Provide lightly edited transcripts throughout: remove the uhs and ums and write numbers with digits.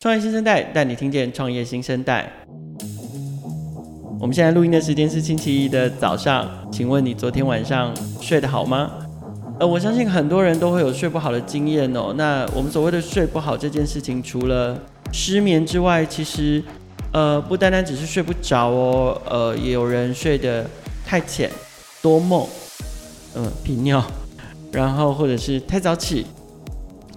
创业新声带带你听见创业新声带。我们现在录音的时间是星期一的早上，请问你昨天晚上睡得好吗？我相信很多人都会有睡不好的经验哦。那我们所谓的睡不好这件事情，除了失眠之外，其实不单单只是睡不着哦，也有人睡得太浅，多梦，频尿，然后或者是太早起。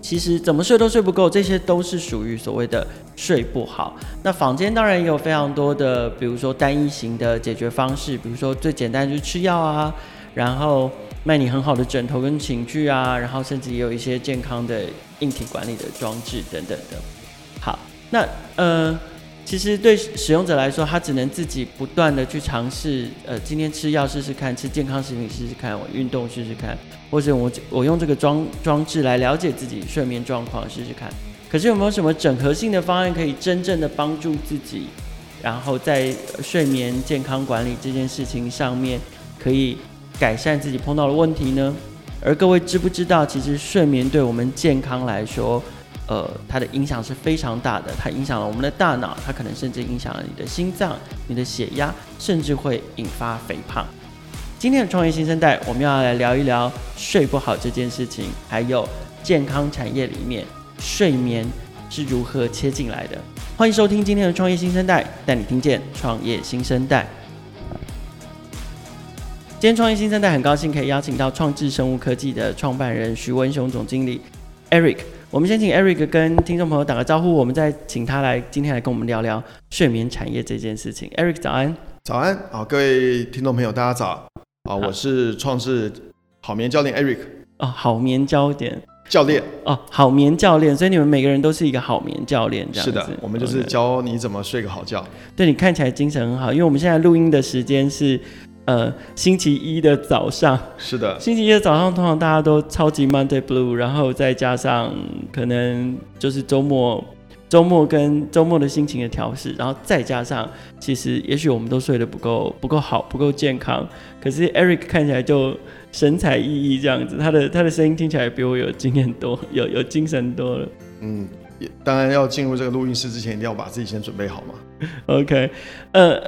其实怎么睡都睡不够，这些都是属于所谓的睡不好。那坊间当然也有非常多的，比如说单一型的解决方式，比如说最简单就是吃药啊，然后卖你很好的枕头跟寝具啊，然后甚至也有一些健康的硬体管理的装置等等的。好，那其实对使用者来说，他只能自己不断的去尝试，今天吃药试试看，吃健康食品试试看，我运动试试看，或者我用这个装置来了解自己睡眠状况试试看。可是有没有什么整合性的方案可以真正的帮助自己，然后在睡眠健康管理这件事情上面可以改善自己碰到的问题呢？而各位知不知道，其实睡眠对我们健康来说，它的影响是非常大的，它影响了我们的大脑，它可能甚至影响了你的心脏、你的血压，甚至会引发肥胖。今天的创业新声带，我们要来聊一聊睡不好这件事情，还有健康产业里面睡眠是如何切进来的。欢迎收听今天的创业新声带，带你听见创业新声带。今天创业新声带很高兴可以邀请到创智生物科技的创办人徐文雄总经理 Eric。我们先请 Eric 跟听众朋友打个招呼，我们再请他今天来跟我们聊聊睡眠产业这件事情。 Eric 早安。早安，好，各位听众朋友大家早。我是创智好眠教练 Eric。 好眠教练。好眠教练，所以你们每个人都是一个好眠教练这样子。是的，我们就是教你怎么睡个好觉。对，你看起来精神很好，因为我们现在录音的时间是星期一的早上。是的，星期一的早上通常大家都超级 Monday Blue， 然后再加上可能就是周末跟周末的心情的调试，然后再加上其实也许我们都睡得不够好，不够健康。可是 Eric 看起来就神采奕奕这样子，他的声音听起来比我有经验多，有精神多了。嗯，当然要进入这个录音室之前一定要把自己先准备好嘛。OK，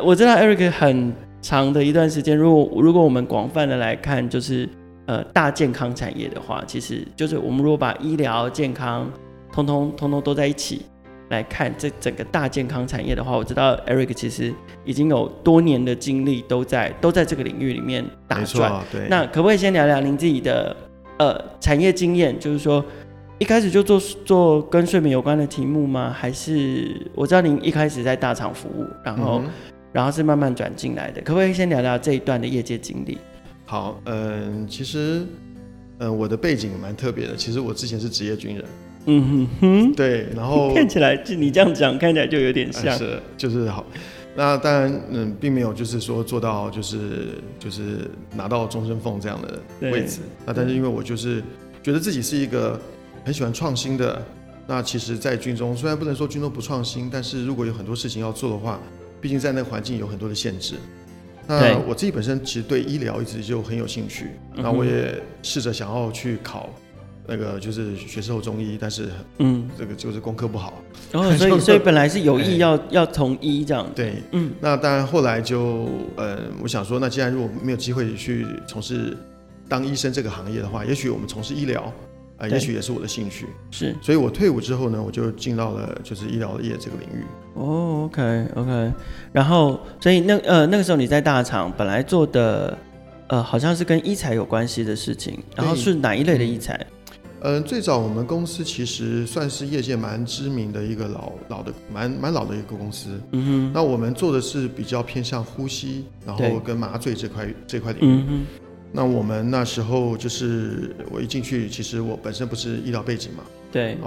我知道 Eric 很长的一段时间，如果我们广泛的来看，就是大健康产业的话，其实就是我们如果把医疗健康通通都在一起来看这整个大健康产业的话，我知道 Eric 其实已经有多年的经历都在这个领域里面打转。对，那可不可以先聊聊您自己的产业经验？就是说一开始就做跟睡眠有关的题目吗？还是我知道您一开始在大厂服务，然后是慢慢转进来的，可不可以先聊聊这一段的业界经历？好，其实，我的背景蛮特别的。其实我之前是职业军人，对，然后看起来你这样讲，看起来就有点像，是就是好。那当然，并没有就是说做到就是拿到终身俸这样的位置。那但是因为我就是觉得自己是一个很喜欢创新的，那其实，在军中虽然不能说军中不创新，但是如果有很多事情要做的话，毕竟在那个环境有很多的限制。那我自己本身其实对医疗一直就很有兴趣，那我也试着想要去考那个就是学士后中医，但是这个就是功课不好，所以本来是有意要从医这样。对，那当然后来就我想说，那既然如果没有机会去从事当医生这个行业的话，也许我们从事医疗也许也是我的兴趣。是，所以我退伍之后呢，我就进到了就是医疗业这个领域。OK， 然后所以那个时候你在大厂本来做的好像是跟医材有关系的事情，然后是哪一类的医材？最早我们公司其实算是业界蛮知名的一个老的蛮老的一个公司。那我们做的是比较偏向呼吸，然后跟麻醉这块领域。那我们那时候就是我一进去，其实我本身不是医疗背景嘛，对，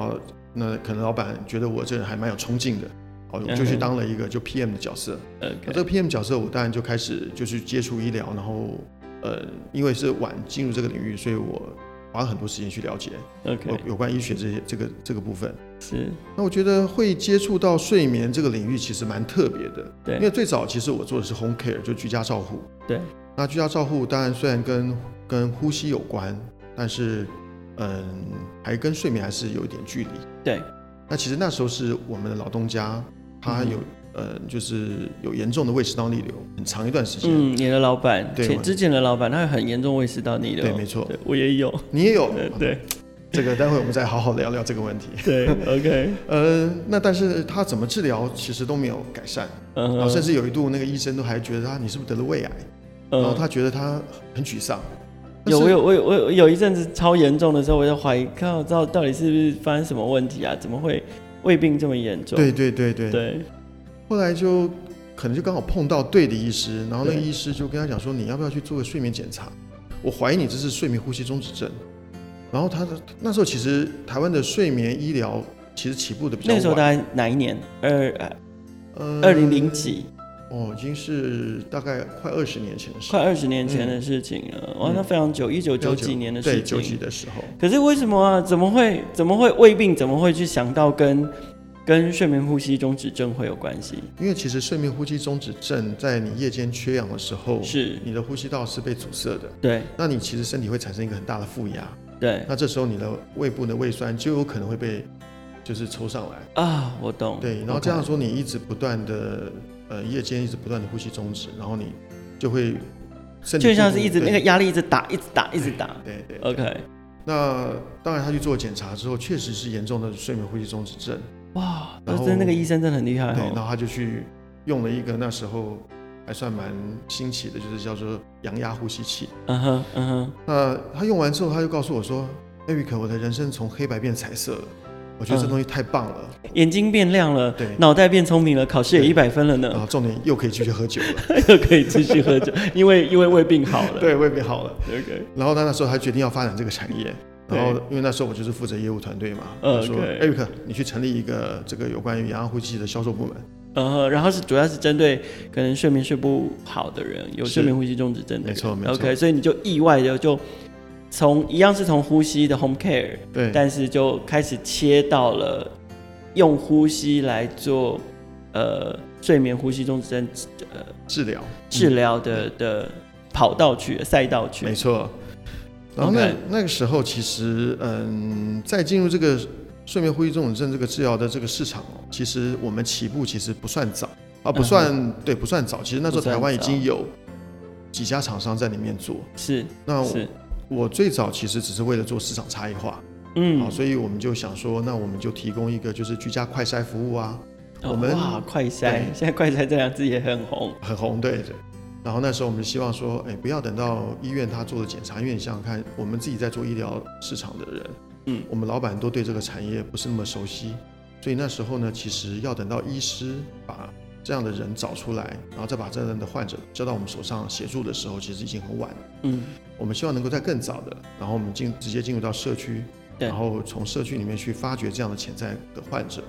那可能老板觉得我这人还蛮有冲劲的，我就去当了一个就 PM 的角色。那这个 PM 角色我当然就开始就去接触医疗，然后因为是晚进入这个领域，所以我花了很多时间去了解有关医学这个部分。是，那我觉得会接触到睡眠这个领域其实蛮特别的。对，因为最早其实我做的是 HOME CARE， 就居家照护。对，那居家照护当然虽然跟呼吸有关，但是还跟睡眠还是有一点距离。对，那其实那时候是我们的老东家他有、就是有严重的胃食道逆流，很长一段时间。嗯，你的老板，对，之前的老板，他很严重胃食道逆流。对，没错，我也有，你也有。对，这个待会我们再好好聊聊这个问题。对 ，OK。那但是他怎么治疗，其实都没有改善，然后甚至有一度那个医生都还觉得他你是不是得了胃癌，然后他觉得他很沮丧。我有一阵子超严重的时候，我就怀疑，靠，到底是不是发生什么问题啊？怎么会胃病这么严重？对对对对对。后来就可能就刚好碰到对的医师，然后那个医师就跟他讲说，你要不要去做个睡眠检查？我怀疑你这是睡眠呼吸中止症。然后他那时候其实台湾的睡眠医疗其实起步的比较晚。那时候大概哪一年？2000几？哦，已经是大概快20年前的事。快20年前的事情了，哇，那非常久，1990几年的事情。对，90的时候。可是为什么啊？怎么会胃病？怎么会去想到跟睡眠呼吸中止症会有关系？因为其实睡眠呼吸中止症在你夜间缺氧的时候，是你的呼吸道是被阻塞的。对，那你其实身体会产生一个很大的负压。对，那这时候你的胃部的胃酸就有可能会被就是抽上来啊。我懂。对，然后这样说你一直不断的夜间一直不断的呼吸中止，然后你就会身体就像是一直那个压力一直打。对 OK。 那当然他去做检查之后，确实是严重的睡眠呼吸中止症。哇，那个医生真的很厉害。对，然后他就去用了一个那时候还算蛮新奇的，就是叫做阳压呼吸器。那他用完之后，他就告诉我说 Eric 我的人生从黑白变彩色了，我觉得这东西太棒了，眼睛变亮了，对，脑袋变聪明了，考试也100分了呢。然后重点又可以继续喝酒了，又可以继续喝酒，因为胃病好了。对，胃病好了。OK。然后他那时候还决定要发展这个产业。然后因为那时候我就是负责业务团队嘛，我说 Eric 你去成立一个这个有关于阳压呼吸器的销售部门。然后主要是针对可能睡不好的人，有睡眠呼吸中止症的人。没错没错。OK， 所以你就意外的就一样是从呼吸的 home care， 对，但是就开始切到了用呼吸来做睡眠呼吸中止症治疗的跑道去赛道去。没错。然后那个时候其实在进入这个睡眠呼吸中止症这个治疗的这个市场，其实我们起步其实不算早啊，不算、对，不算早。其实那时候台湾已经有几家厂商在里面做。是。那我最早其实只是为了做市场差异化，好，所以我们就想说，那我们就提供一个就是居家快筛服务啊。哇，快筛！现在快筛这两字也很红，很红，对对。然后那时候我们希望说，不要等到医院他做的检查，因为你想想看，我们自己在做医疗市场的人，我们老板都对这个产业不是那么熟悉，所以那时候呢，其实要等到医师把这样的人找出来，然后再把这样的患者交到我们手上协助的时候，其实已经很晚了。我们希望能够在更早的，然后我们直接进入到社区，然后从社区里面去发掘这样的潜在的患者。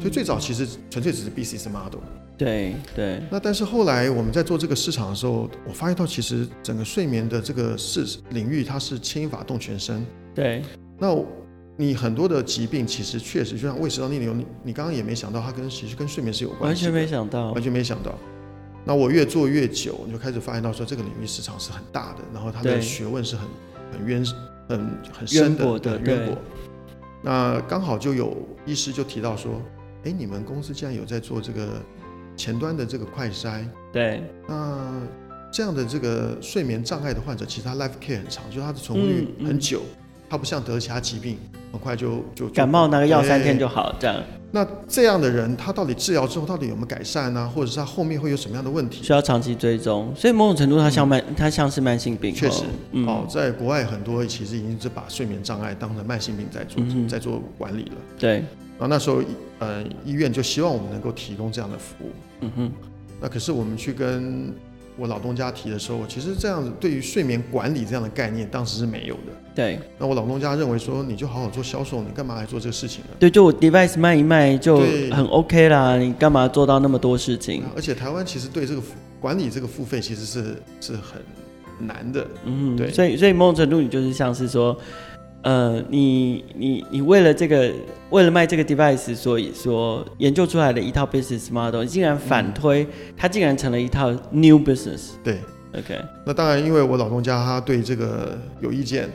所以最早其实纯粹只是 business model。对对。那但是后来我们在做这个市场的时候，我发现到其实整个睡眠的这个领域，它是牵一发动全身。对。那你很多的疾病其实确实就像胃食道逆流，你刚刚也没想到它其实跟睡眠是有关系的，完全没想到。那我越做越久，我就开始发现到说这个领域市场是很大的，然后它的学问是很深的，很渊博。那刚好就有医师就提到说，你们公司既然有在做这个前端的这个快筛，对，那这样的这个睡眠障碍的患者，其实他 life care 很长，就是他的存活率很久。他不像得其他疾病很快就感冒拿个药3天就好这样。那这样的人他到底治疗之后到底有没有改善啊，或者是他后面会有什么样的问题，需要长期追踪。所以某种程度他像是慢性病。确实。在国外很多其实已经是把睡眠障碍当成慢性病在做管理了。对。然后那时候医院就希望我们能够提供这样的服务。那可是我们去跟我老东家提的时候，其实这样子对于睡眠管理这样的概念当时是没有的。对。那我老东家认为说，你就好好做销售，你干嘛来做这个事情呢？对，就我 device 卖一卖就很 OK 啦，你干嘛做到那么多事情？而且台湾其实对这个管理这个付费其实是很难的。对。所以某种程度你就是像是说，你为了卖这个 device， 所研究出来的一套 business model， 竟然反推，它竟然成了一套 new business。对 ，OK。那当然，因为我老东家他对这个有意见，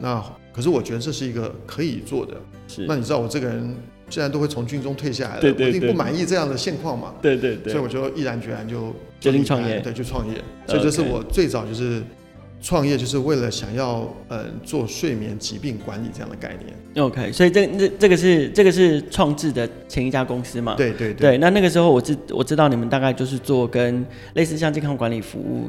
那可是我觉得这是一个可以做的。是。那你知道我这个人自然都会从军中退下来了，对对对，我一定不满意这样的现况嘛，对对对，所以我就毅然决然就决定创业，对，就创业，所以这是我最早就是创业，就是为了想要做睡眠疾病管理这样的概念。 OK， 所以这个是创智的前一家公司嘛，对对 对，那个时候我知道你们大概就是做跟类似像健康管理服务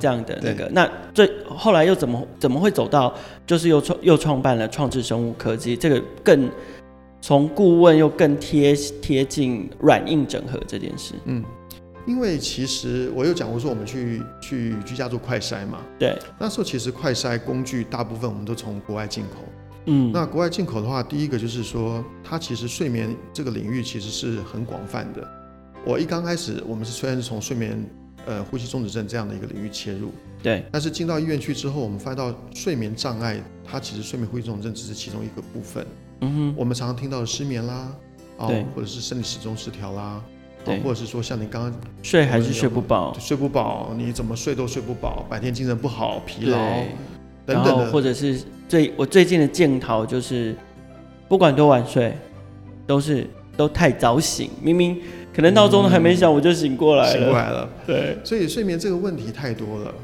这样的那个，那最后来又怎么会走到就是又创办了创智生物科技，这个更从顾问又更贴近软硬整合这件事。嗯，因为其实我有讲过说我们去居家做快筛嘛，对，那时候其实快筛工具大部分我们都从国外进口，嗯，那国外进口的话，第一个就是说它其实睡眠这个领域其实是很广泛的，我一刚开始我们虽然是从睡眠呼吸中止症这样的一个领域切入，对，但是进到医院去之后，我们发现到睡眠障碍它其实睡眠呼吸中止症只是其中一个部分，嗯，我们常常听到的失眠啦，哦，或者是生理时钟失调啦，哦，或者是说像你刚刚睡还是睡不饱，你怎么睡都睡不饱，白天精神不好，疲劳等等的，然后或者是我最近的检讨就是不管多晚睡都太早醒，明明可能闹钟都还没响，我就醒过来了，对，所以睡眠这个问题太多了。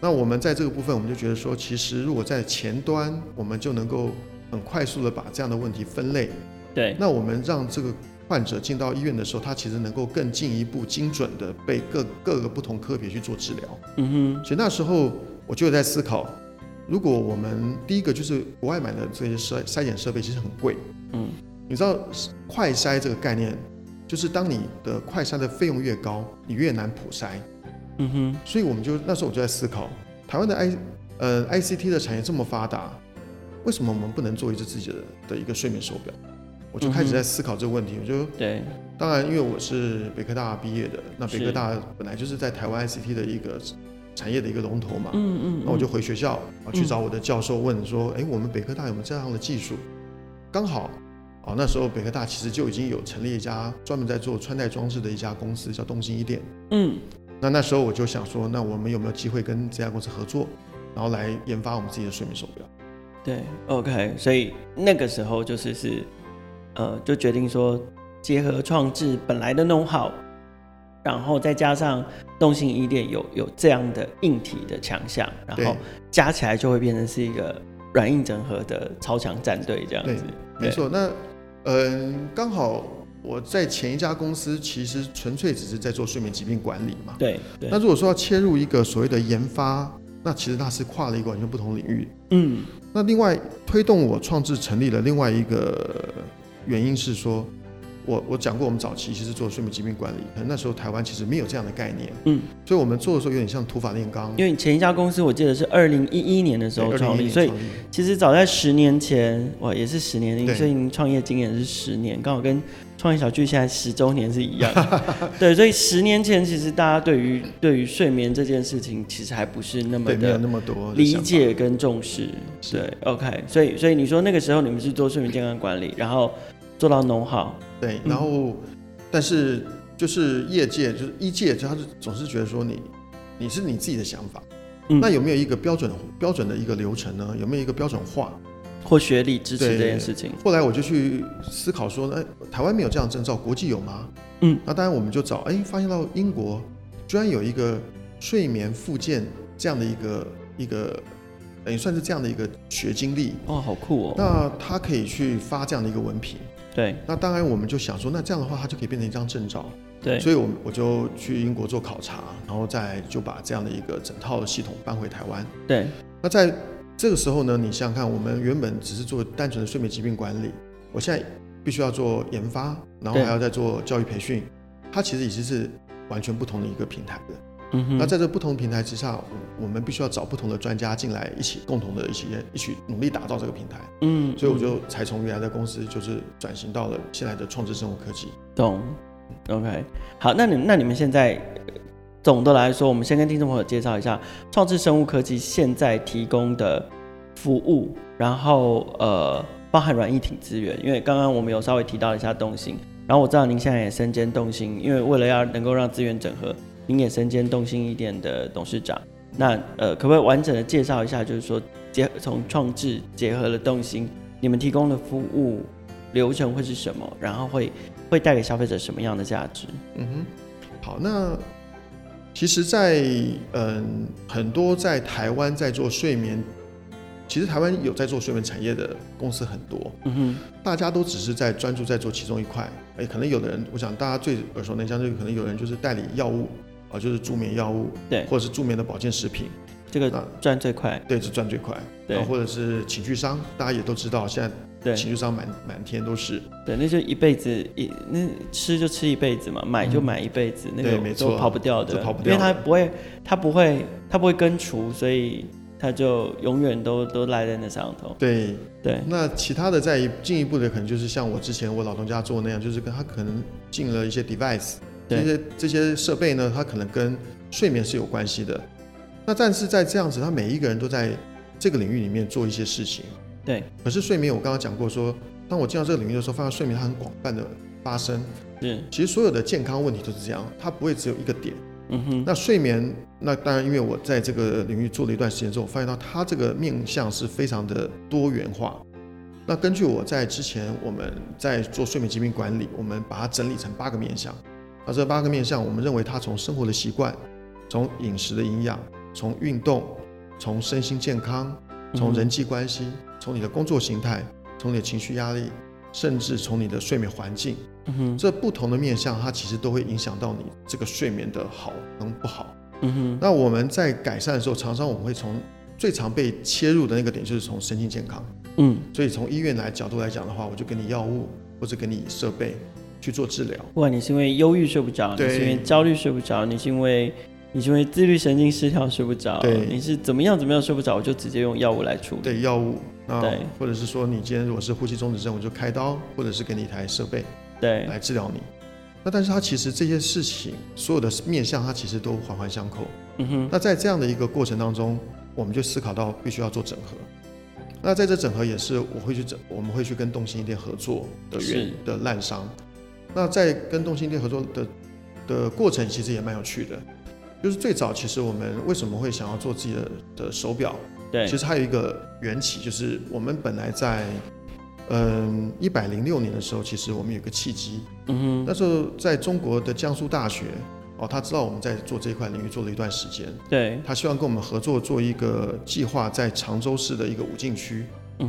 那我们在这个部分我们就觉得说，其实如果在前端我们就能够很快速的把这样的问题分类，对，那我们让这个患者进到医院的时候，他其实能够更进一步精准的被各个不同科别去做治疗。嗯哼，所以那时候我就在思考，如果我们第一个就是国外买的这些筛检设备其实很贵，嗯，你知道快筛这个概念就是当你的快筛的费用越高，你越难普筛，嗯哼，所以我们就那时候我就在思考，台湾的 ICT 的产业这么发达，为什么我们不能做一只自己的一个睡眠手表？我就开始在思考这个问题，我就对，当然因为我是北科大毕业的，那北科大本来就是在台湾 ICT 的一个产业的一个龙头嘛，嗯嗯，那我就回学校去找我的教授问说，哎，我们北科大有没有这样的技术？刚好哦，那时候北科大其实就已经有成立一家专门在做穿戴装置的一家公司，叫东兴一电，嗯，那时候我就想说，那我们有没有机会跟这家公司合作，然后来研发我们自己的睡眠手表？对 ，OK， 所以那个时候就决定说结合创智本来的 know-how， 然后再加上动心一点有这样的硬体的强项，然后加起来就会变成是一个软硬整合的超强战队这样子。对，没错。那刚好我在前一家公司其实纯粹只是在做睡眠疾病管理嘛， 对。那如果说要切入一个所谓的研发，那其实它是跨了一个完全不同领域。嗯，那另外推动我创智成立的另外一个原因是说，我讲过我们早期其实做睡眠疾病管理，可能那时候台湾其实没有这样的概念，嗯，所以我们做的时候有点像土法炼钢。因为前一家公司我记得是2011年的时候创立，所以其实早在10年前，哇，也是10年，所以您创业经验是10年，刚好跟创业小聚现在10周年是一样的。对，所以10年前其实大家对于睡眠这件事情其实还不是那么的，没有那么多理解跟重视。对 ，OK， 所以你说那个时候你们是做睡眠健康管理，然后做到know-how，对，然后，但是就是业界就是医界，他总是觉得说你是你自己的想法，那有没有一个标准的一个流程呢？有没有一个标准化或学历支持这件事情？后来我就去思考说，台湾没有这样的证照，国际有吗？嗯，那当然我们就找，发现到英国居然有一个睡眠复健这样的一个。也算是这样的一个学经历哦，好酷哦！那他可以去发这样的一个文凭，对。那当然我们就想说，那这样的话他就可以变成一张证照，对。所以我就去英国做考察，然后再就把这样的一个整套的系统搬回台湾，对。那在这个时候呢，你想想看，我们原本只是做单纯的睡眠疾病管理，我现在必须要做研发，然后还要再做教育培训，它其实已经是完全不同的一个平台的。那在这不同平台之下，我们必须要找不同的专家进来，一起共同的一起努力打造这个平台。嗯，所以我就才从原来的公司就是转型到了现在的创智生物科技。懂 ，OK， 好，那你们现在总的来说，我们先跟听众朋友介绍一下创智生物科技现在提供的服务，然后包含软硬体资源，因为刚刚我们有稍微提到一下动心，然后我知道您现在也身兼动心，因为为了要能够让资源整合。您也身兼动心一点的董事长，那可不可以完整的介绍一下，就是说从创智结合了动心，你们提供的服务，流程会是什么，然后会带给消费者什么样的价值。嗯哼，好，那其实很多在台湾在做睡眠，其实台湾有在做睡眠产业的公司很多，嗯哼，大家都只是在专注在做其中一块。可能有的人，我想大家最耳熟能详就是可能有人就是代理药物啊，就是助眠药物，对，或者是助眠的保健食品，这个赚最快，对，是赚最快。对，或者是情绪商，大家也都知道，现在情绪商满天都是。对，那就一辈子，那吃就吃一辈子嘛，买就买一辈子，那个都跑不掉的，因为它不会根除，所以它就永远都赖在那上头。对对。那其他的再进一步的，可能就是像我之前我老东家做那样，就是跟他可能进了一些 device， 这些设备呢，它可能跟睡眠是有关系的。那但是在这样子，他每一个人都在这个领域里面做一些事情。对。可是睡眠，我刚刚讲过说，当我进到这个领域的时候，发现睡眠它很广泛的发生。是。其实所有的健康问题都是这样，它不会只有一个点。嗯哼。那睡眠，那当然因为我在这个领域做了一段时间之后，我发现到它这个面向是非常的多元化。那根据我在之前我们在做睡眠疾病管理，我们把它整理成8个面向。那这8个面向，我们认为它从生活的习惯，从饮食的营养，从运动，从身心健康，从人际关系，从你的工作形态，从你的情绪压力，甚至从你的睡眠环境，这不同的面向，它其实都会影响到你这个睡眠的好跟不好。那我们在改善的时候，常常我们会从最常被切入的那个点，就是从身心健康。所以从医院来角度来讲的话，我就给你药物或者给你设备去做治疗。不管你是因为忧郁睡不着，你是因为焦虑睡不着，你是因为自律神经失调睡不着，你是怎么样睡不着，我就直接用药物来处理。对，药物，对，或者是说你今天如果是呼吸中止症，我就开刀，或者是给你一台设备，对，来治疗你。那但是它其实这些事情所有的面向，它其实都环环相扣。那在这样的一个过程当中，我们就思考到必须要做整合。那在这整合也是我们会去跟动心一店合作的烂商。那在跟动心一店合作的过程，其实也蛮有趣的。就是最早其实我们为什么会想要做自己 的手表，对，其实它有一个缘起，就是我们本来在106年的时候，其实我们有一个契机。那时候在中国的江苏大学，他知道我们在做这一块领域做了一段时间，对，他希望跟我们合作做一个计划，在常州市的一个5禁区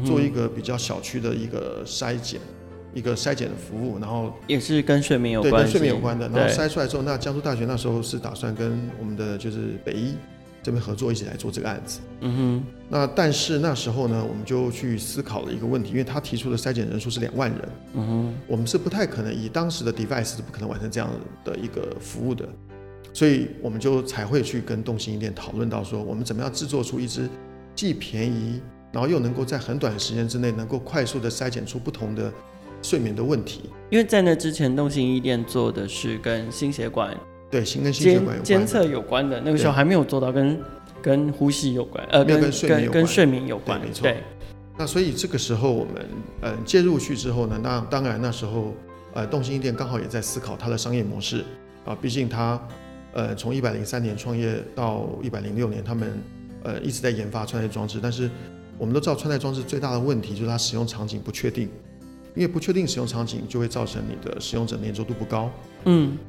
做一个比较小区的一个筛检的服务，然后也是跟睡眠有关，对，跟睡眠有关的。然后筛出来之后，那江苏大学那时候是打算跟我们的就是北医这边合作，一起来做这个案子。那但是那时候呢，我们就去思考了一个问题，因为他提出的筛检人数是2万人，我们是不太可能以当时的 device 是不可能完成这样的一个服务的，所以我们就才会去跟动心一店讨论到说，我们怎么样制作出一支既便宜，然后又能够在很短时间之内能够快速的筛检出不同的睡眠的问题。因为在那之前，动心一店做的是跟心血管，对，跟心血管监测有关的，那个时候还没有做到跟呼吸有关，跟睡眠有关，对，没错。那所以这个时候我们介入去之后呢，那当然那时候动心一店刚好也在思考它的商业模式啊，毕竟它从103年创业到106年，他们一直在研发穿戴装置，但是我们都知道穿戴装置最大的问题就是它使用场景不确定。因为不确定使用场景，就会造成你的使用者粘着度不高。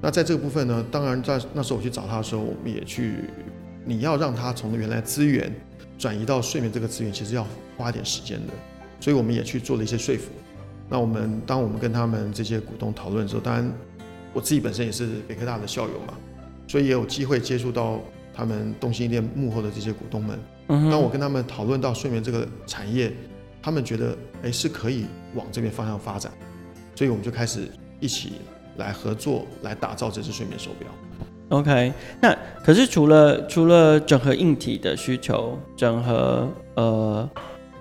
那在这个部分呢，当然在那时候我去找他的时候，我们也去，你要让他从原来资源转移到睡眠这个资源，其实要花点时间的，所以我们也去做了一些说服。那当我们跟他们这些股东讨论的时候，当然我自己本身也是北科大的校友嘛，所以也有机会接触到他们动心一店幕后的这些股东们。当我跟他们讨论到睡眠这个产业，他们觉得是可以往这边方向发展，所以我们就开始一起来合作，来打造这只睡眠手表。 OK， 那可是除了整合硬体的需求，整合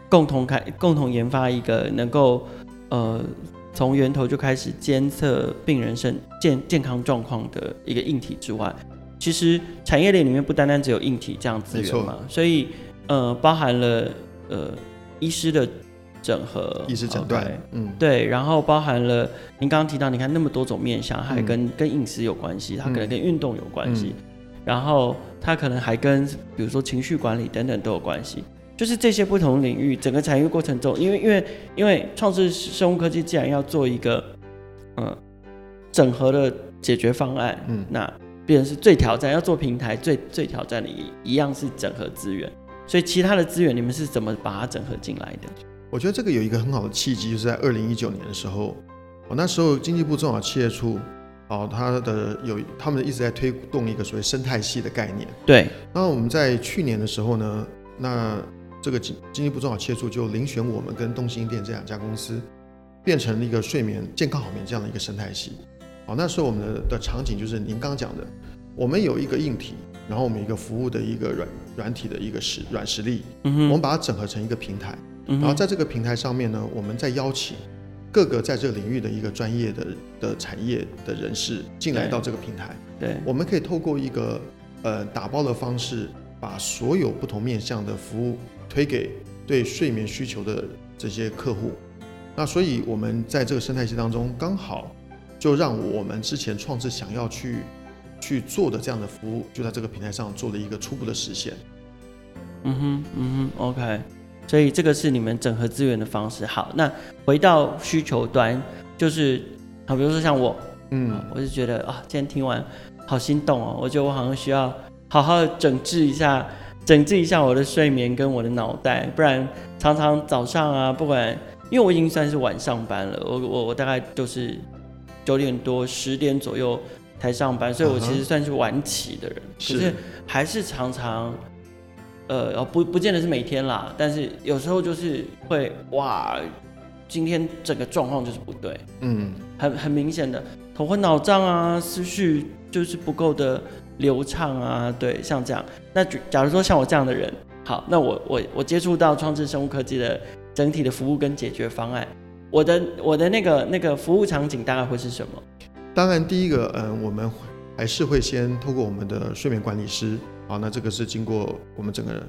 共同研发一个能够从源头就开始监测病人健康状况的一个硬体之外，其实产业链里面不单单只有硬体这样资源嘛，所以包含了医师的整合，医师诊断，对，然后包含了您刚刚提到，你看那么多种面向，还跟饮食有关系，它可能跟运动有关系，然后它可能还跟比如说情绪管理等等都有关系。就是这些不同领域整个产业过程中，因为创智生物科技既然要做一个整合的解决方案，那变成是最挑战，要做平台最挑战的一样是整合资源，所以其他的资源你们是怎么把它整合进来的？我觉得这个有一个很好的契机，就是在2019年的时候，那时候经济部中小企业处他们一直在推动一个所谓生态系的概念。对。那我们在去年的时候呢，那这个经济部中小企业处就遴选我们跟东兴电这两家公司，变成了一个睡眠健康好眠这样的一个生态系。那时候我们 的场景就是您刚讲的，我们有一个硬体，然后我们一个服务的一个软体的一个软实力，我们把它整合成一个平台，然后在这个平台上面呢，我们再邀请各个在这个领域的一个专业 的产业的人士进来到这个平台。对，我们可以透过一个打包的方式，把所有不同面向的服务推给对睡眠需求的这些客户。那所以我们在这个生态系当中，刚好就让我们之前创智想要去做的这样的服务，就在这个平台上做了一个初步的实现。OK。所以这个是你们整合资源的方式。好，那回到需求端，就是比如说像我，我就觉得今天听完好心动哦，我觉得我好像需要好好整治一下我的睡眠跟我的脑袋，不然常常早上啊，不管因为我已经算是晚上班了，我大概就是9点多10点左右才上班，所以我其实算是晚起的人，可是还是常常。不见得是每天啦，但是有时候就是会今天整个状况就是不对，很明显的头昏脑胀啊，思绪就是不够的流畅啊，对，像这样。那假如说像我这样的人，好，那我接触到创智生物科技的整体的服务跟解决方案，我的那个服务场景大概会是什么？当然，第一个，我们还是会先透过我们的睡眠管理师。好，那这个是经过我们整个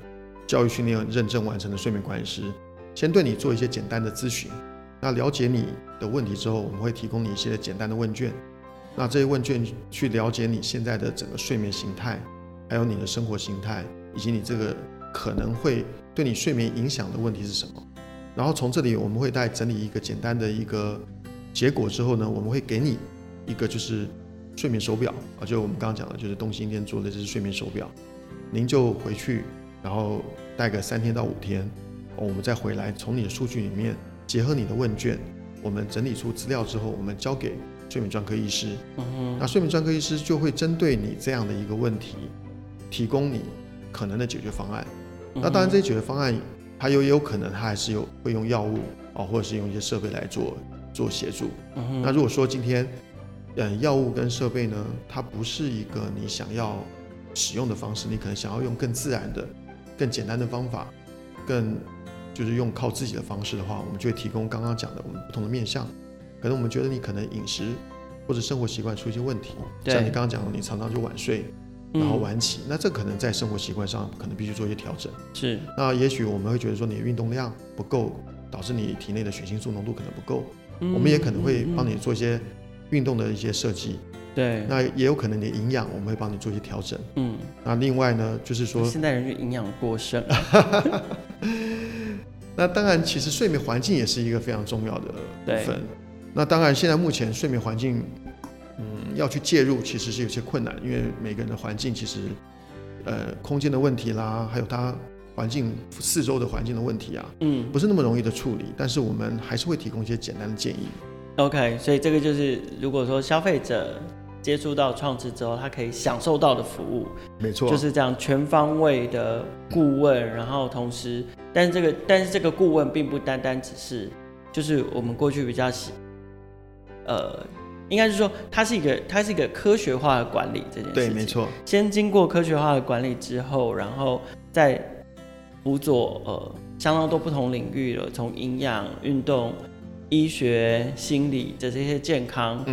教育训练认证完成的睡眠管理师，先对你做一些简单的咨询，那了解你的问题之后，我们会提供你一些简单的问卷，那这些问卷去了解你现在的整个睡眠形态，还有你的生活形态，以及你这个可能会对你睡眠影响的问题是什么。然后从这里我们会再整理一个简单的一个结果之后呢，我们会给你一个就是睡眠手表，就我们刚刚讲的，就是东兴电做的这是睡眠手表，您就回去，然后戴个3天到5天，我们再回来从你的数据里面结合你的问卷，我们整理出资料之后，我们交给睡眠专科医师。那睡眠专科医师就会针对你这样的一个问题，提供你可能的解决方案。那当然，这些解决方案它也有可能它还是会用药物或者是用一些设备来做协助。那如果说今天药物跟设备呢，它不是一个你想要使用的方式，你可能想要用更自然的、更简单的方法，更就是用靠自己的方式的话，我们就会提供刚刚讲的我们不同的面向。可能我们觉得你可能饮食或者生活习惯出一些问题，像你刚刚讲的，你常常就晚睡，然后晚起，那这可能在生活习惯上可能必须做一些调整。是。那也许我们会觉得说你的运动量不够，导致你体内的血清素浓度可能不够，我们也可能会帮你做一些运动的一些设计。对，那也有可能你的营养我们会帮你做一些调整。那另外呢，就是说现代人就营养过剩。那当然其实睡眠环境也是一个非常重要的部分。那当然现在目前睡眠环境要去介入其实是有些困难，因为每个人的环境其实空间的问题啦，还有它环境四周的环境的问题啊，不是那么容易的处理，但是我们还是会提供一些简单的建议。OK， 所以这个就是如果说消费者接触到创智之后，他可以享受到的服务，没错，就是这样全方位的顾问，然后同时，但是这个顾问并不单单只是，就是我们过去比较，应该是说它是一个科学化的管理这件事情，对，没错，先经过科学化的管理之后，然后再辅佐相当多不同领域了，从营养、运动、医学、心理的这些健康，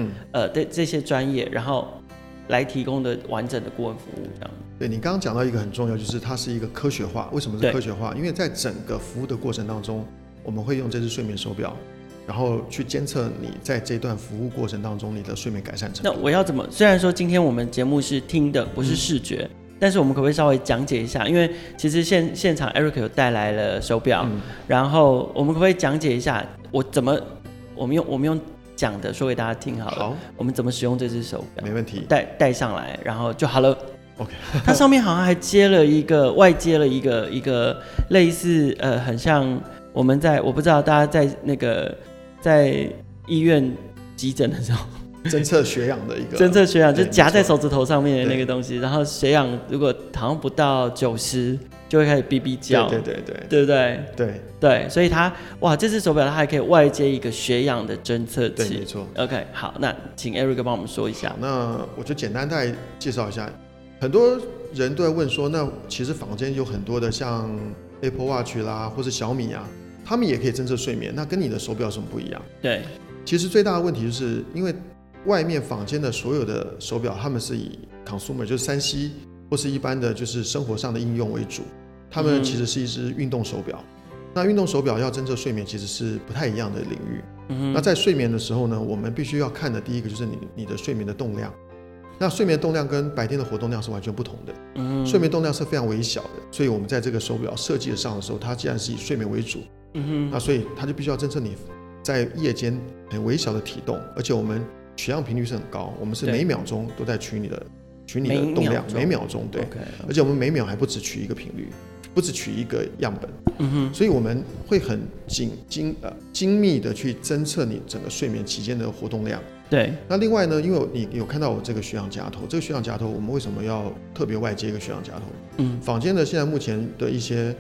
这些专业，然后来提供的完整的顾问服务，这样。对，你刚刚讲到一个很重要，就是它是一个科学化。为什么是科学化？因为在整个服务的过程当中，我们会用这只睡眠手表，然后去监测你在这段服务过程当中你的睡眠改善程度。那我要怎么？虽然说今天我们节目是听的，不是视觉，但是我们可不可以稍微讲解一下？因为其实现场 Eric 有带来了手表，然后我们可不可以讲解一下我们用讲的说给大家听好了。好，我们怎么使用这只手表？没问题，带上来，然后就好了。OK， 它上面好像还接了一个类似很像我们我不知道大家在那个在医院急诊的时候。侦测血氧的一个，侦测血氧就夹在手指头上面的那个东西，然后血氧如果好像不到90就会开始哔哔叫，对，所以它哇，这只手表它还可以外接一个血氧的侦测器，对，没错。OK， 好，那请 Eric 帮我们说一下。那我就简单再介绍一下，很多人都在问说，那其实坊间有很多的像 Apple Watch 啦，或是小米啊，他们也可以侦测睡眠，那跟你的手表有什么不一样？对，其实最大的问题就是因为。外面坊间的所有的手表，他们是以 consumer 就是 3C 或是一般的就是生活上的应用为主，他们其实是一只运动手表。那运动手表要侦测睡眠其实是不太一样的领域。那在睡眠的时候呢，我们必须要看的第一个就是你的睡眠的动量。那睡眠动量跟白天的活动量是完全不同的。睡眠动量是非常微小的，所以我们在这个手表设计上的时候，它既然是以睡眠为主，那所以它就必须要侦测你在夜间很微小的体动，而且我们取样频率是很高，我们是每秒钟都在取你的动量，每秒钟，对， okay， 而且我们每秒还不只取一个频率，不只取一个样本，所以我们会很精密的去侦测你整个睡眠期间的活动量。对，那另外呢，因为你有看到我这个血氧夹头，这个血氧夹头我们为什么要特别外接一个血氧夹头？坊间的现在目前的一些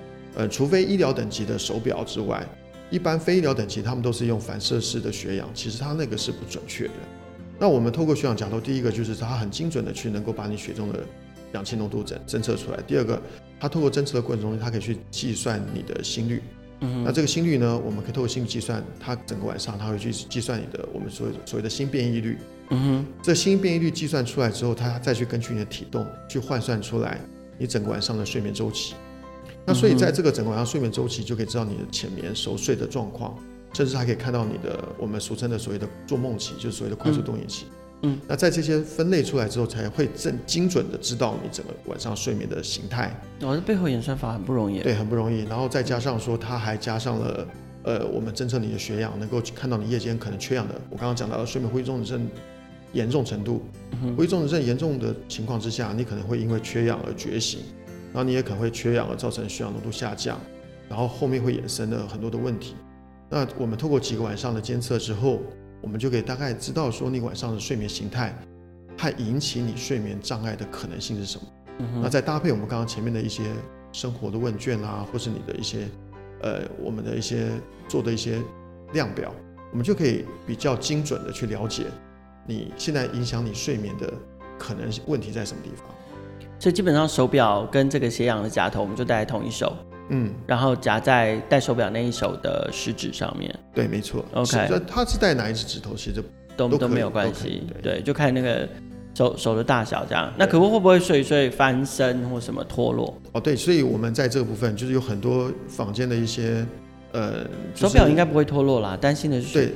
除非医疗等级的手表之外，一般非医疗等级他们都是用反射式的血氧，其实它那个是不准确的。那我们透过血氧夹头，第一个就是它很精准的去能够把你血中的氧气浓度侦测出来，第二个它透过侦测的过程中，它可以去计算你的心率。那这个心率呢，我们可以透过心率计算，它整个晚上它会去计算你的我们所谓的心变异率。这心变异率计算出来之后，它再去根据你的体动去换算出来你整个晚上的睡眠周期。那所以在这个整个晚上睡眠周期，就可以知道你的浅眠熟睡的状况，甚至还可以看到你的我们俗称的所谓的做梦期，就是所谓的快速动眼期。那在这些分类出来之后，才会正精准的知道你整个晚上睡眠的形态。这背后演算法很不容易。对，很不容易。然后再加上说，它还加上了我们侦测你的血氧，能够看到你夜间可能缺氧的。我刚刚讲到睡眠呼吸中止症严重程度，呼吸中止症严重的情况之下，你可能会因为缺氧而觉醒。然后你也可能会缺氧而造成血氧浓度下降，然后后面会衍生了很多的问题。那我们透过几个晚上的监测之后，我们就可以大概知道说你晚上的睡眠形态和引起你睡眠障碍的可能性是什么。那再搭配我们刚刚前面的一些生活的问卷啊，或是你的一些我们的一些做的一些量表，我们就可以比较精准的去了解你现在影响你睡眠的可能问题在什么地方。所以基本上手表跟这个血氧的夹头，我们就戴在同一手，然后夹在戴手表那一手的食指上面。对，没错。OK， 它是戴哪一只指头，其实都没有关系。对，就看那个手的大小这样。那可会不会睡一睡翻身或什么脱落？哦，对，所以我们在这个部分就是有很多坊间的一些手表应该不会脱落啦，担心的是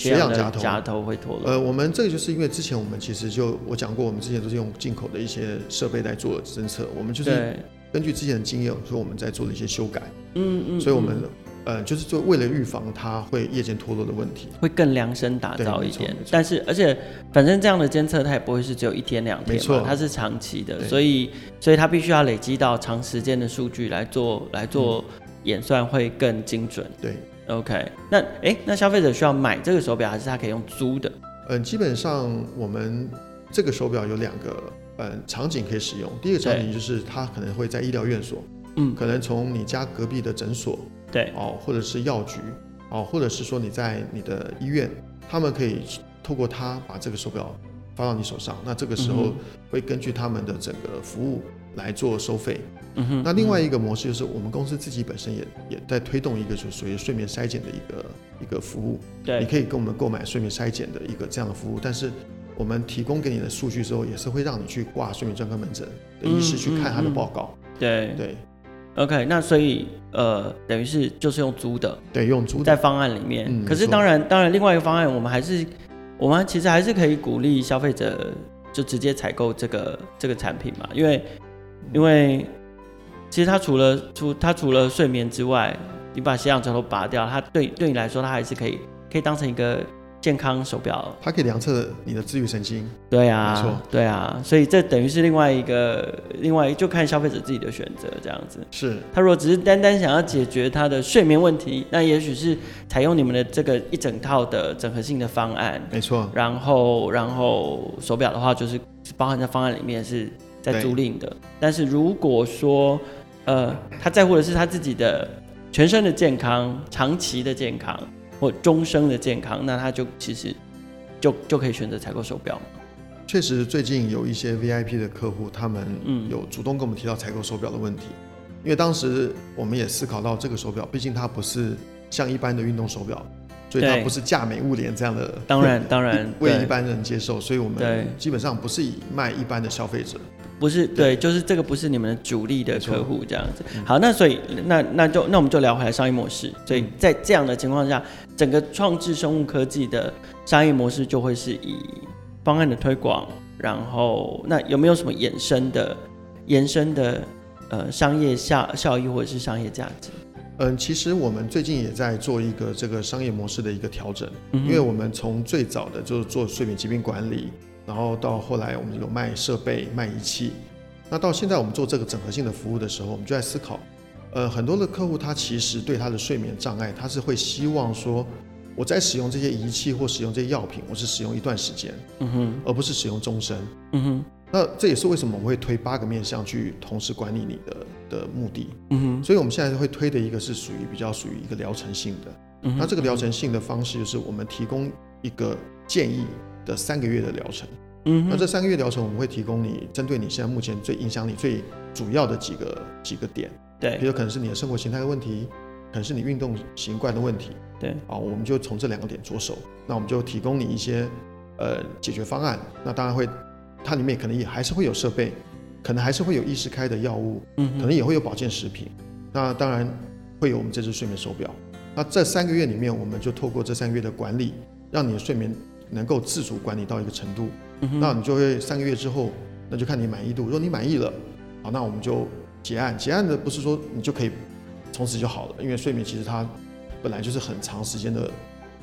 血氧夹头会脱落。我们这个就是因为之前我们其实我讲过，我们之前都是用进口的一些设备来做侦测，我们就是根据之前的经验，所以我们在做了一些修改。所以我们就是做为了预防它会夜间脱落的问题，会更量身打造一点。但是而且反正这样的监测它也不会是只有一天两天嘛，它是长期的，所以它必须要累积到长时间的数据来做演算，会更精准。对。OK， 那消费者需要买这个手表，还是他可以用租的？基本上我们这个手表有两个场景可以使用。第一个场景就是它可能会在医疗院所，可能从你家隔壁的诊所，对，哦，或者是药局，哦，或者是说你在你的医院，他们可以透过它把这个手表发到你手上。那这个时候会根据他们的整个服务来做收费。那另外一个模式就是我们公司自己本身也在推动一个就是所谓睡眠筛检的一个服务。对，你可以跟我们购买睡眠筛检的一个这样的服务，但是我们提供给你的数据之后，也是会让你去挂睡眠专科门诊的医师去看他的报告。对。OK， 那所以等于是就是用租的，对，用租的在方案里面。可是当然另外一个方案，我们其实还是可以鼓励消费者就直接采购这个产品嘛，因为因为其实它除了睡眠之外，你把血氧浓度拔掉，它对你来说，它还是可以当成一个健康手表，它可以量测你的自律神经。对啊，没错，对啊，所以这等于是另外就看消费者自己的选择这样子。是，他如果只是单单想要解决他的睡眠问题，那也许是采用你们的这个一整套的整合性的方案。没错。然后手表的话就是包含在方案里面是在租赁的，但是如果说他在乎的是他自己的全身的健康、长期的健康。或终生的健康，那他就其实 就可以选择采购手表。确实最近有一些 VIP 的客户，他们有主动跟我们提到采购手表的问题，因为当时我们也思考到这个手表毕竟它不是像一般的运动手表，所以它不是价美物廉这样的，当然为一般人接受，所以我们基本上不是以卖一般的消费者，不是， 对，就是这个不是你们的主力的客户这样子。好，那所以那我们就聊回来商业模式。所以在这样的情况下，整个创智生物科技的商业模式就会是以方案的推广，然后那有没有什么延伸的商业效益或者是商业价值？其实我们最近也在做一个这个商业模式的一个调整，因为我们从最早的就是做睡眠疾病管理，然后到后来我们有卖设备、卖仪器，那到现在我们做这个整合性的服务的时候，我们就在思考，很多的客户他其实对他的睡眠障碍，他是会希望说，我在使用这些仪器或使用这些药品，我是使用一段时间，而不是使用终身，那这也是为什么我们会推8个面向去同时管理你的目的，所以我们现在会推的一个是比较属于一个疗程性的，那这个疗程性的方式就是我们提供一个建议的3个月的疗程，那这3个月疗程我们会提供你针对你现在目前最影响你最主要的几个点，对，比如可能是你的生活形态的问题，可能是你运动习惯的问题，对，好，我们就从这2个点着手，那我们就提供你一些解决方案，那当然会它里面可能也还是会有设备，可能还是会有医师开的药物，可能也会有保健食品，那当然会有我们这只睡眠手表。那这3个月里面我们就透过这3个月的管理，让你的睡眠能够自主管理到一个程度，那你就会3个月之后，那就看你满意度，如果你满意了，好，那我们就结案。结案的不是说你就可以从此就好了，因为睡眠其实它本来就是很长时间的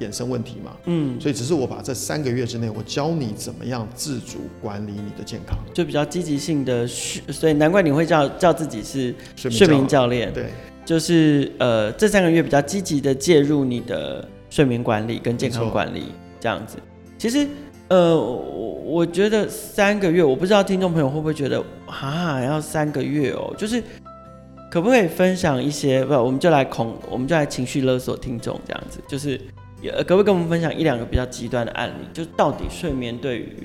衍生问题嘛，所以只是我把这3个月之内，我教你怎么样自主管理你的健康，就比较积极性的，所以难怪你会叫自己是睡眠教练，对，就是这3个月比较积极的介入你的睡眠管理跟健康管理这样子。其实我觉得3个月，我不知道听众朋友会不会觉得要3个月哦，就是可不可以分享一些，不，我们就来情绪勒索听众这样子，就是可不可以跟我们分享1-2个比较极端的案例，就是到底睡眠对于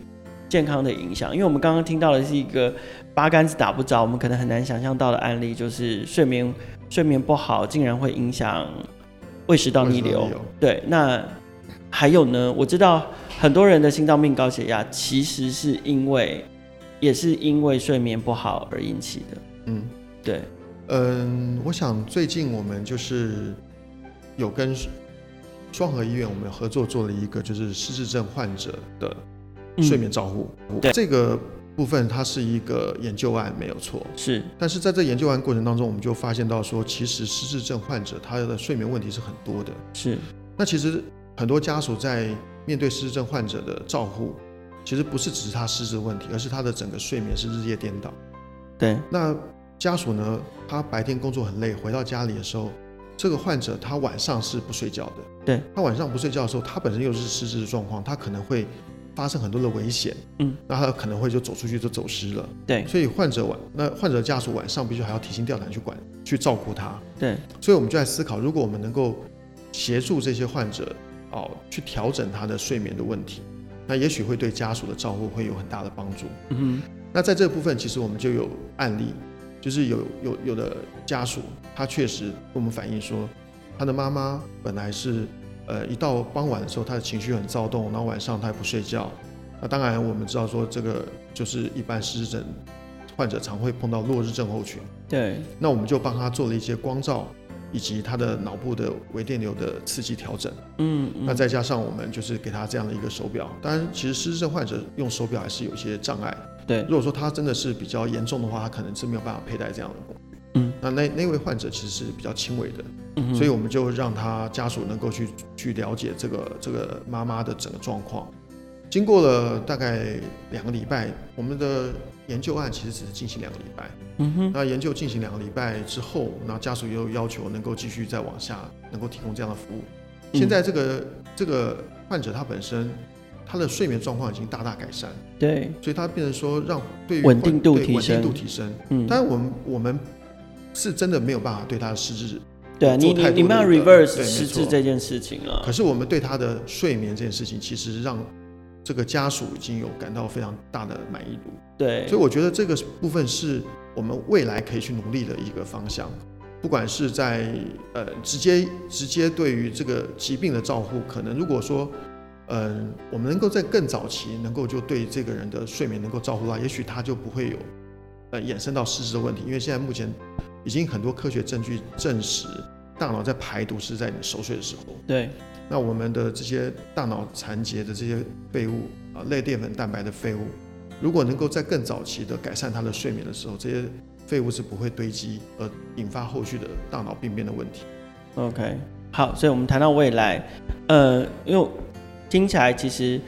健康的影响？因为我们刚刚听到的是一个八竿子打不着，我们可能很难想象到的案例，就是睡眠不好竟然会影响胃食道逆流。对，那还有呢？我知道很多人的心脏病、高血压其实是也是因为睡眠不好而引起的。对。我想最近我们就是有跟双和医院我们合作做了一个就是失智症患者的睡眠照护，这个部分它是一个研究案没有错，是，但是在这研究案过程当中，我们就发现到说，其实失智症患者他的睡眠问题是很多的，是，那其实很多家属在面对失智症患者的照护，其实不是只是他失智问题，而是他的整个睡眠是日夜颠倒，对，那家属呢，他白天工作很累，回到家里的时候，这个患者他晚上是不睡觉的，对，他晚上不睡觉的时候，他本身又是失智的状况，他可能会发生很多的危险，那他可能会就走出去就走失了，对，所以患者家属晚上必须还要提心吊胆去照顾他，对，所以我们就在思考，如果我们能够协助这些患者去调整他的睡眠的问题，那也许会对家属的照顾会有很大的帮助，那在这个部分其实我们就有案例，就是有的家属，他确实跟我们反映说，他的妈妈本来是，一到傍晚的时候，他的情绪很躁动，然后晚上他也不睡觉。那当然我们知道说，这个就是一般失智症患者常会碰到落日症候群。对。那我们就帮他做了一些光照以及他的脑部的微电流的刺激调整。那再加上我们就是给他这样的一个手表，当然其实失智症患者用手表还是有一些障碍。对，如果说他真的是比较严重的话，他可能是没有办法佩戴这样的工具。嗯，那位患者其实是比较轻微的，嗯，所以我们就让他家属能够去了解这个妈妈的整个状况。经过了大概2个礼拜，我们的研究案其实只是进行2个礼拜。嗯哼，那研究进行2个礼拜之后，那家属又要求能够继续再往下，能够提供这样的服务。现在这个患者他本身，他的睡眠状况已经大大改善，对，所以他变成说让对于稳定度提升，嗯，但我们是真的没有办法对他的失智。对，你们要 reverse 失智这件事情了。可是我们对他的睡眠这件事情，其实让这个家属已经有感到非常大的满意度。对，所以我觉得这个部分是我们未来可以去努力的一个方向。不管是在直接对于这个疾病的照护，可能如果说，我们能够在更早期能够就对这个人的睡眠能够照护到，也许他就不会有衍生到失智的问题。因为现在目前已经很多科学证据证实，大脑在排毒是在你熟睡的时候。对。那我们的这些大脑残结的这些废物啊，类淀粉蛋白的废物，如果能够在更早期的改善他的睡眠的时候，这些废物是不会堆积而引发后续的大脑病变的问题。 OK， 好，所以我们谈到未来，因为听起来其实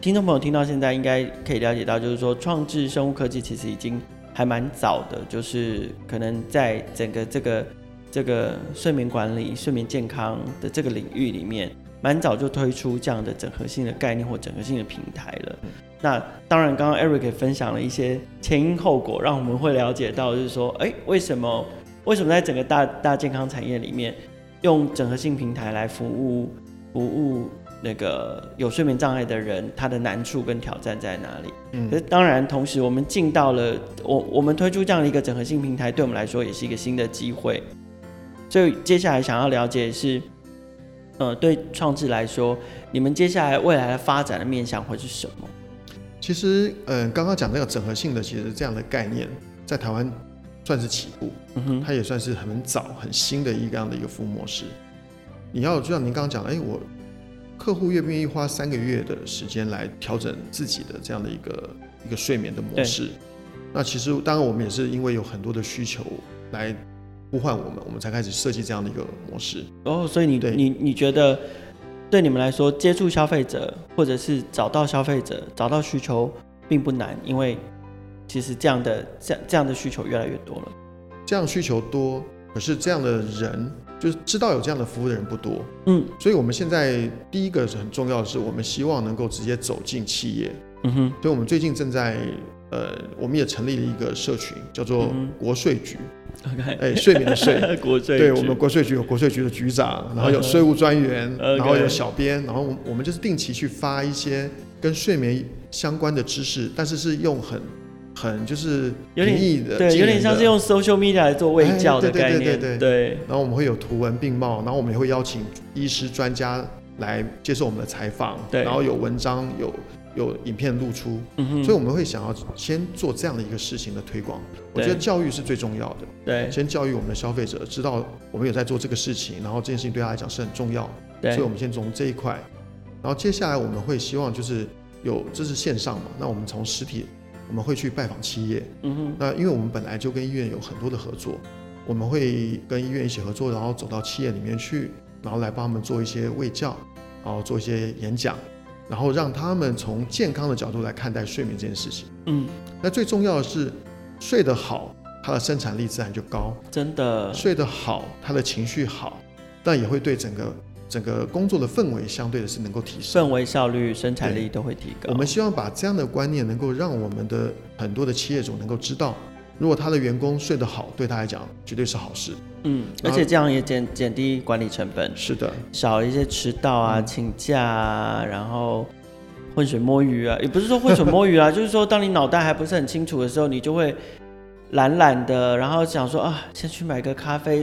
听众朋友听到现在应该可以了解到，就是说创智生物科技其实已经还蛮早的，就是可能在整个这个睡眠管理睡眠健康的这个领域里面，蛮早就推出这样的整合性的概念或整合性的平台了。那当然刚刚 Eric 也分享了一些前因后果，让我们会了解到就是说，为什么在整个 大健康产业里面用整合性平台来服务那个有睡眠障碍的人，他的难处跟挑战在哪里。可是当然同时我们进到了我们推出这样的一个整合性平台，对我们来说也是一个新的机会。所以接下来想要了解是，对创智来说，你们接下来未来的发展的面向会是什么？其实，刚刚讲那个整合性的，其实这样的概念在台湾算是起步，它也算是很早、很新的一个样的一个服务模式。你要就像您刚刚讲，我客户愿不愿意花3个月的时间来调整自己的这样的一个睡眠的模式？那其实当然我们也是因为有很多的需求来呼唤我们才开始设计这样的一个模式。哦，所以你觉得对你们来说，接触消费者或者是找到消费者、找到需求并不难，因为其实这样的需求越来越多了。这样需求多，可是这样的人就是知道有这样的服务的人不多。嗯，所以我们现在第一个很重要的是，我们希望能够直接走进企业。嗯哼，所以我们最近正在我们也成立了一个社群，叫做国税局。Okay. 睡眠的睡国税局，对，我们国税局有国税局的局长，然后有税务专员，然后有小编，然后我们就是定期去发一些跟睡眠相关的知识，但是是用很就是平易的，对，有点像是用 social media 来做卫教的概念，对。然后我们会有图文并茂，然后我们也会邀请医师专家来接受我们的采访，对，然后有文章有影片露出，所以我们会想要先做这样的一个事情的推广。我觉得教育是最重要的，对，先教育我们的消费者，知道我们有在做这个事情，然后这件事情对他来讲是很重要，所以我们先从这一块。然后接下来我们会希望就是这是线上嘛，那我们从实体，我们会去拜访企业，那因为我们本来就跟医院有很多的合作，我们会跟医院一起合作，然后走到企业里面去，然后来帮他们做一些卫教，然后做一些演讲，然后让他们从健康的角度来看待睡眠这件事情。那最重要的是睡得好，他的生产力自然就高，真的睡得好，他的情绪好，但也会对整个工作的氛围相对的是能够提升，氛围效率生产力都会提高。我们希望把这样的观念能够让我们的很多的企业主能够知道，如果他的员工睡得好，对他来讲绝对是好事。而且这样也减低管理成本。是的，少了一些迟到啊、请假啊，然后浑水摸鱼啊，也不是说浑水摸鱼啊，就是说当你脑袋还不是很清楚的时候，你就会懒懒的，然后想说啊，先去买个咖啡，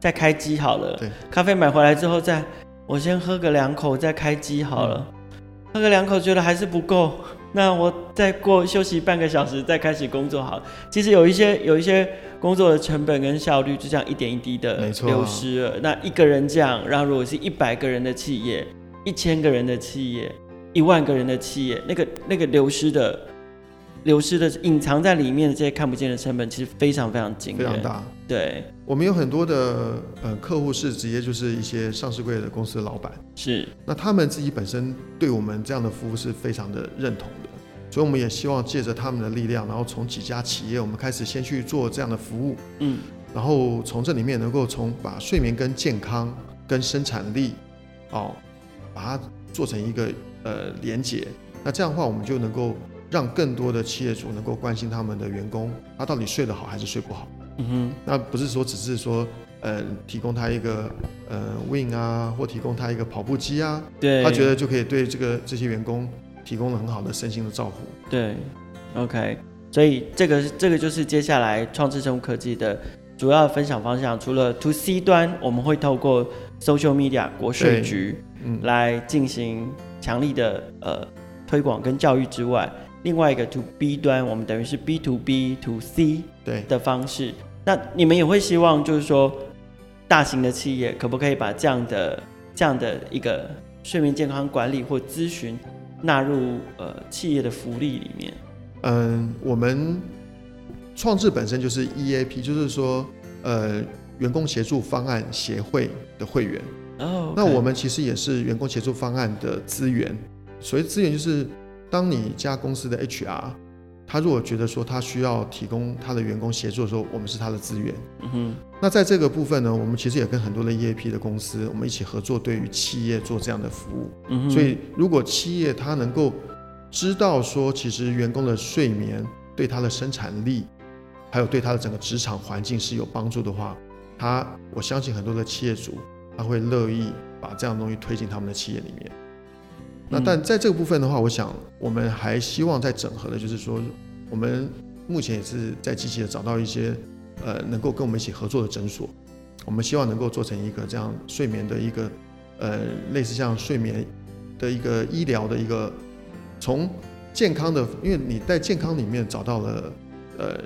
再开机好了。对，咖啡买回来之后我先喝个2口，再开机好了。喝个2口觉得还是不够，那我再休息半个小时，再开始工作好了。其实有一些工作的成本跟效率就这样一点一滴的流失了。那一个人这样，然后如果是100个人的企业、1000个人的企业、10000个人的企业，那个流失的流失的隐藏在里面的这些看不见的成本其实非常非常惊人，非常大。对，我们有很多的客户是直接就是一些上市柜的公司的老板，是，那他们自己本身对我们这样的服务是非常的认同的，所以我们也希望借着他们的力量，然后从几家企业我们开始先去做这样的服务，嗯，然后从这里面能够从把睡眠跟健康跟生产力哦，把它做成一个连结，那这样的话我们就能够让更多的企业主能够关心他们的员工，他到底睡得好还是睡不好？嗯哼，那不是说只是说，提供他一个Win 啊，或提供他一个跑步机啊，对，他觉得就可以对这些员工提供了很好的身心的照顾。对 ，OK， 所以这个就是接下来创智生物科技的主要分享方向。除了 To C 端，我们会透过 Social Media 国税局来进行强力的推广跟教育之外。另外一个 to B 端，我们等于是 B to B to C 的方式。那你们也会希望，就是说，大型的企业可不可以把这样的一个睡眠健康管理或咨询纳入企业的福利里面？我们创智本身就是 EAP， 就是说员工协助方案协会的会员。Oh, okay. 那我们其实也是员工协助方案的资源，所谓资源就是。当你家公司的 HR 他如果觉得说他需要提供他的员工协助的时候，我们是他的资源。嗯哼，那在这个部分呢，我们其实也跟很多的 EAP 的公司我们一起合作，对于企业做这样的服务。嗯哼，所以如果企业他能够知道说其实员工的睡眠对他的生产力还有对他的整个职场环境是有帮助的话，我相信很多的企业主他会乐意把这样的东西推进他们的企业里面。那但在这个部分的话，我想我们还希望在整合的，就是说我们目前也是在积极的找到一些能够跟我们一起合作的诊所，我们希望能够做成一个这样睡眠的一个类似像睡眠的一个医疗的一个从健康的，因为你在健康里面找到了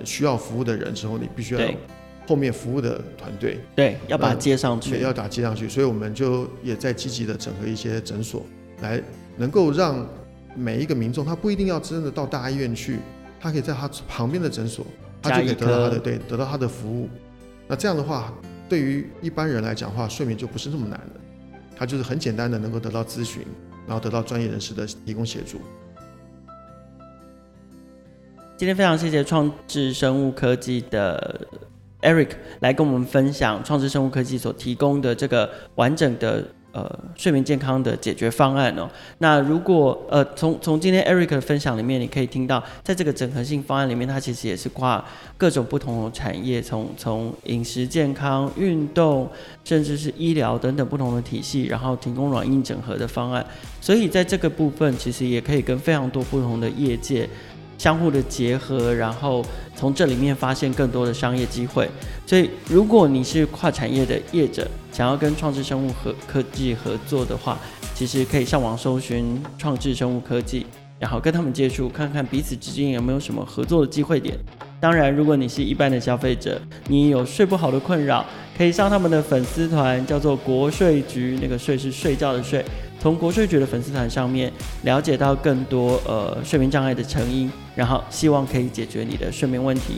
需要服务的人之后，你必须要后面服务的团队，对，要把它接上去，要把它接上去，所以我们就也在积极的整合一些诊所来。能够让每一个民众，他不一定要真的到大医院去，他可以在他旁边的诊所，他就可以得到他的服务。那这样的话，对于一般人来讲的话，睡眠就不是那么难了，他就是很简单的能够得到咨询，然后得到专业人士的提供协助。今天非常谢谢创智生物科技的 Eric 来跟我们分享创智生物科技所提供的这个完整的睡眠健康的解决方案哦。那如果从今天 Eric 的分享里面，你可以听到，在这个整合性方案里面，它其实也是跨各种不同的产业，从饮食健康、运动，甚至是医疗等等不同的体系，然后提供软硬整合的方案。所以在这个部分，其实也可以跟非常多不同的业界相互的结合，然后从这里面发现更多的商业机会。所以如果你是跨产业的业者，想要跟创智生物科技合作的话，其实可以上网搜寻创智生物科技，然后跟他们接触，看看彼此之间有没有什么合作的机会点。当然如果你是一般的消费者，你有睡不好的困扰，可以上他们的粉丝团，叫做国税局，那个税是睡觉的税，从国税局的粉丝团上面了解到更多睡眠障碍的成因，然后希望可以解决你的睡眠问题。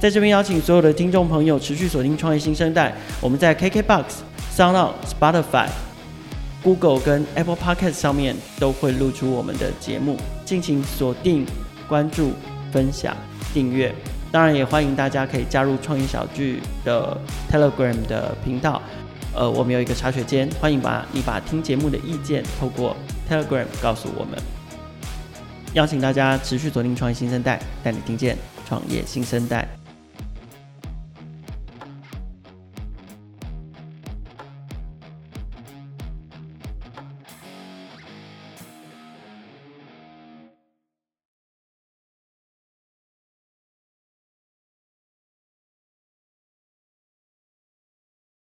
在这边邀请所有的听众朋友持续锁定创业新生代，我们在 KKBOX、SoundOn、Spotify、Google 跟 Apple Podcast 上面都会露出我们的节目，敬请锁定、关注、分享、订阅。当然也欢迎大家可以加入创业小聚的 Telegram 的频道。我们有一个茶水间，欢迎把听节目的意见透过 Telegram 告诉我们。邀请大家持续锁定创业新生代，带你听见创业新生代。